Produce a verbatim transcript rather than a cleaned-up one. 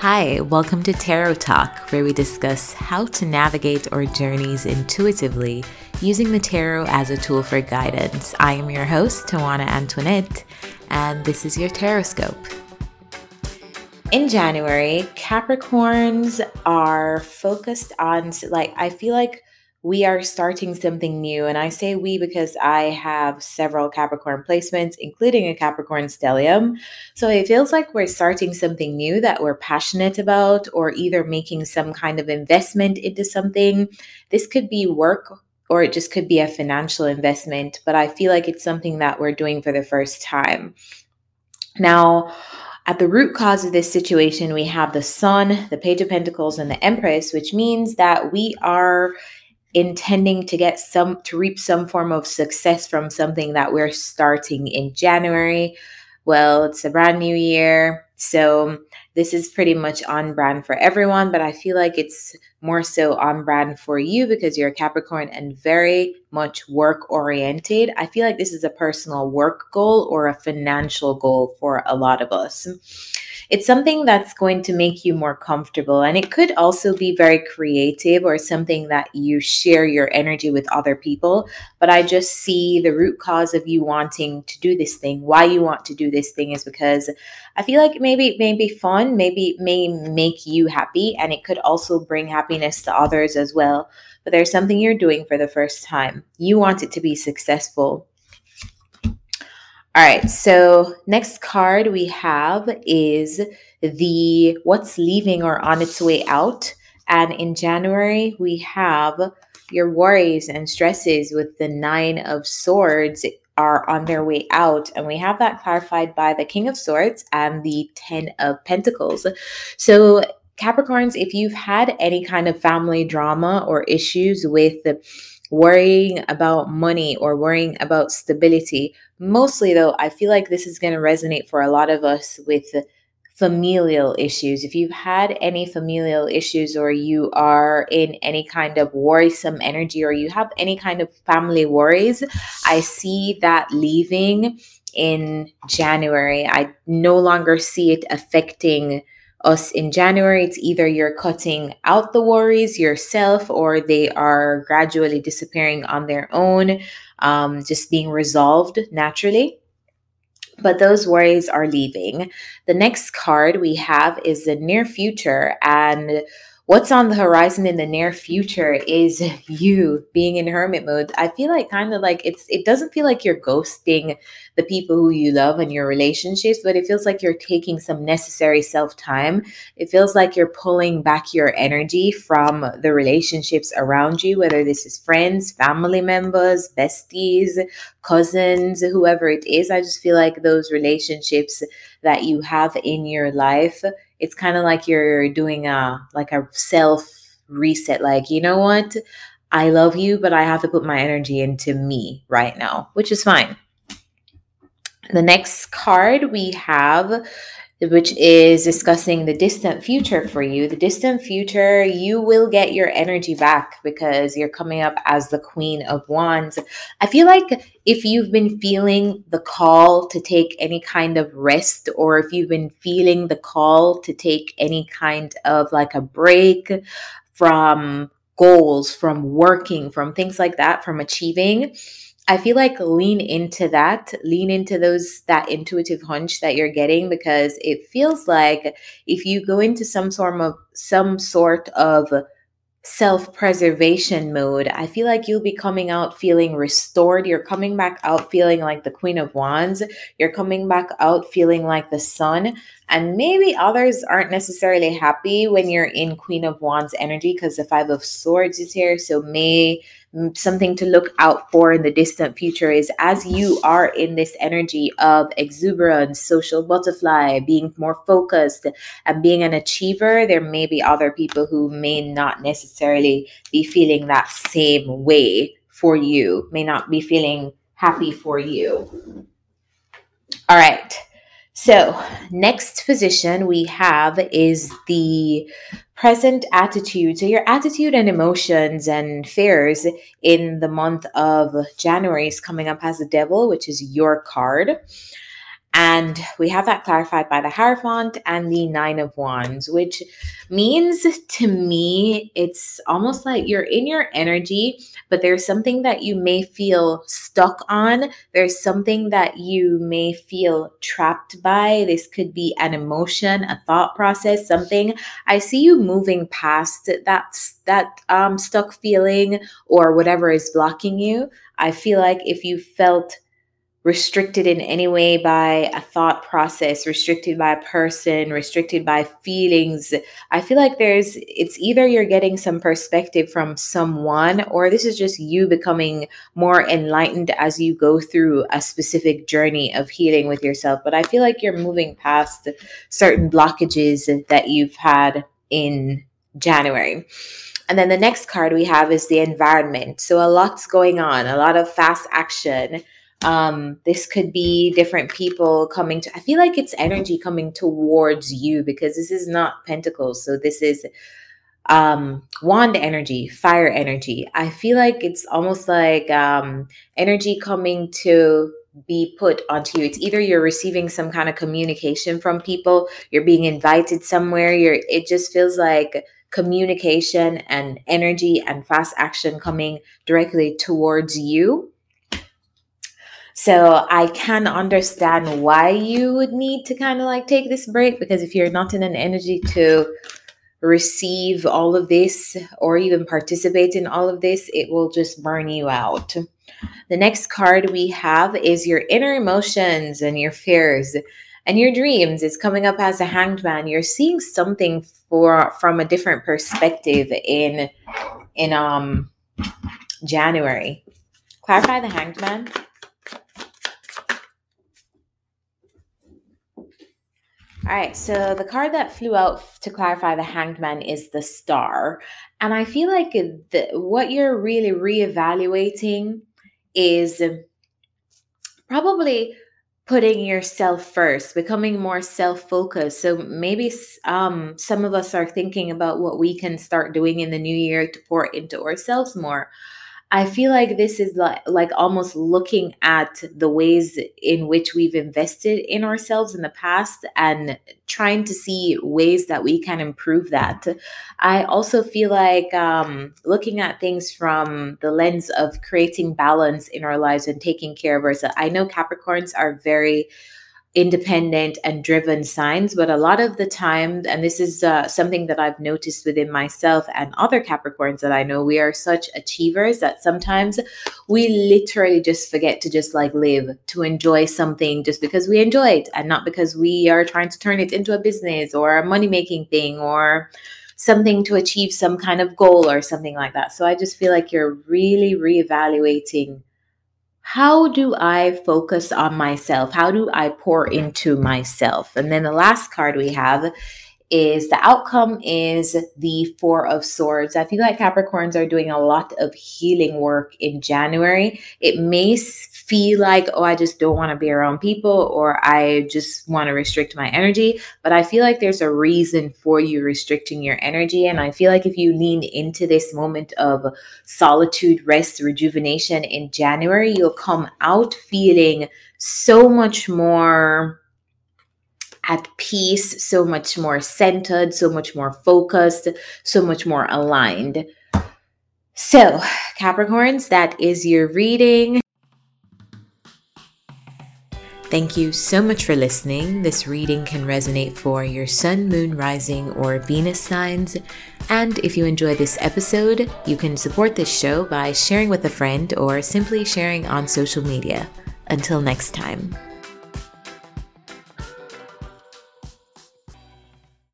Hi, welcome to Tarot Talk, where we discuss how to navigate our journeys intuitively using the tarot as a tool for guidance. I am your host, Tawana Antoinette, and this is your Taroscope. In January, Capricorns are focused on, like, I feel like we are starting something new. And I say we because I have several Capricorn placements, including a Capricorn stellium. So it feels like we're starting something new that we're passionate about, or either making some kind of investment into something. This could be work, or it just could be a financial investment. But I feel like it's something that we're doing for the first time. Now, at the root cause of this situation, we have the Sun, the Page of Pentacles, and the Empress, which means that we are intending to get some, to reap some form of success from something that we're starting in January. Well, it's a brand new year, so this is pretty much on brand for everyone, but I feel like it's more so on brand for you because you're a Capricorn and very much work oriented. I feel like this is a personal work goal or a financial goal for a lot of us. It's something that's going to make you more comfortable, and it could also be very creative or something that you share your energy with other people. But I just see the root cause of you wanting to do this thing. Why you want to do this thing is because I feel like maybe it may be fun, maybe it may make you happy, and it could also bring happiness to others as well. But there's something you're doing for the first time. You want it to be successful. All right, so next card we have is the what's leaving or on its way out. And in January, we have your worries and stresses with the Nine of Swords are on their way out. And we have that clarified by the King of Swords and the Ten of Pentacles. So Capricorns, if you've had any kind of family drama or issues with the worrying about money or worrying about stability. Mostly though, I feel like this is going to resonate for a lot of us with familial issues. If you've had any familial issues, or you are in any kind of worrisome energy, or you have any kind of family worries, I see that leaving in January. I no longer see it affecting us in January. It's either you're cutting out the worries yourself, or they are gradually disappearing on their own, um, just being resolved naturally. But those worries are leaving. The next card we have is the near future, and what's on the horizon in the near future is you being in hermit mode. I feel like kind of like it's, it doesn't feel like you're ghosting the people who you love and your relationships, but it feels like you're taking some necessary self-time. It feels like you're pulling back your energy from the relationships around you, whether this is friends, family members, besties, cousins, whoever it is. I just feel like those relationships that you have in your life, it's kind of like you're doing a like a self reset. Like, you know what? I love you, but I have to put my energy into me right now, which is fine. The next card we have, which is discussing the distant future for you. The distant future, you will get your energy back because you're coming up as the Queen of Wands. I feel like if you've been feeling the call to take any kind of rest, or if you've been feeling the call to take any kind of like a break from goals, from working, from things like that, from achieving, I feel like lean into that, lean into those, that intuitive hunch that you're getting, because it feels like if you go into some sort of some sort of self-preservation mode, I feel like you'll be coming out feeling restored. You're coming back out feeling like the Queen of Wands. You're coming back out feeling like the Sun. And maybe others aren't necessarily happy when you're in Queen of Wands energy because the Five of Swords is here. So may something to look out for in the distant future is as you are in this energy of exuberance, social butterfly, being more focused and being an achiever, there may be other people who may not necessarily be feeling that same way for you, may not be feeling happy for you. All right. So next position we have is the present attitude. So your attitude and emotions and fears in the month of January is coming up as the Devil, which is your card. And we have that clarified by the Hierophant and the Nine of Wands, which means to me, it's almost like you're in your energy, but there's something that you may feel stuck on. There's something that you may feel trapped by. This could be an emotion, a thought process, something. I see you moving past that, that um, stuck feeling or whatever is blocking you. I feel like if you felt restricted in any way by a thought process, restricted by a person, restricted by feelings, I feel like there's, it's either you're getting some perspective from someone, or this is just you becoming more enlightened as you go through a specific journey of healing with yourself. But I feel like you're moving past certain blockages that you've had in January. And then the next card we have is the environment. So a lot's going on, a lot of fast action. Um, this could be different people coming to, I feel like it's energy coming towards you, because this is not Pentacles. So this is, um, wand energy, fire energy. I feel like it's almost like, um, energy coming to be put onto you. It's either you're receiving some kind of communication from people, you're being invited somewhere, you're, it just feels like communication and energy and fast action coming directly towards you. So I can understand why you would need to kind of like take this break, because if you're not in an energy to receive all of this or even participate in all of this, it will just burn you out. The next card we have is your inner emotions and your fears and your dreams. It's coming up as a Hanged Man. You're seeing something for from a different perspective in in um January. Clarify the Hanged Man. All right, so the card that flew out to clarify the Hanged Man is the Star. And I feel like the, what you're really reevaluating is probably putting yourself first, becoming more self-focused. So maybe um, some of us are thinking about what we can start doing in the new year to pour into ourselves more. I feel like this is like, like almost looking at the ways in which we've invested in ourselves in the past and trying to see ways that we can improve that. I also feel like um, looking at things from the lens of creating balance in our lives and taking care of ourselves. I know Capricorns are very independent and driven signs, but a lot of the time, and this is uh, something that I've noticed within myself and other Capricorns that I know, we are such achievers that sometimes we literally just forget to just like live, to enjoy something just because we enjoy it and not because we are trying to turn it into a business or a money-making thing or something to achieve some kind of goal or something like that. So I just feel like you're really reevaluating, how do I focus on myself? How do I pour into myself? And then the last card we have is the outcome is the Four of Swords. I feel like Capricorns are doing a lot of healing work in January. It may feel like, oh, I just don't want to be around people, or I just want to restrict my energy. But I feel like there's a reason for you restricting your energy. And I feel like if you lean into this moment of solitude, rest, rejuvenation in January, you'll come out feeling so much more at peace, so much more centered, so much more focused, so much more aligned. So, Capricorns, that is your reading. Thank you so much for listening. This reading can resonate for your sun, moon, rising, or Venus signs. And if you enjoy this episode, you can support this show by sharing with a friend or simply sharing on social media. Until next time.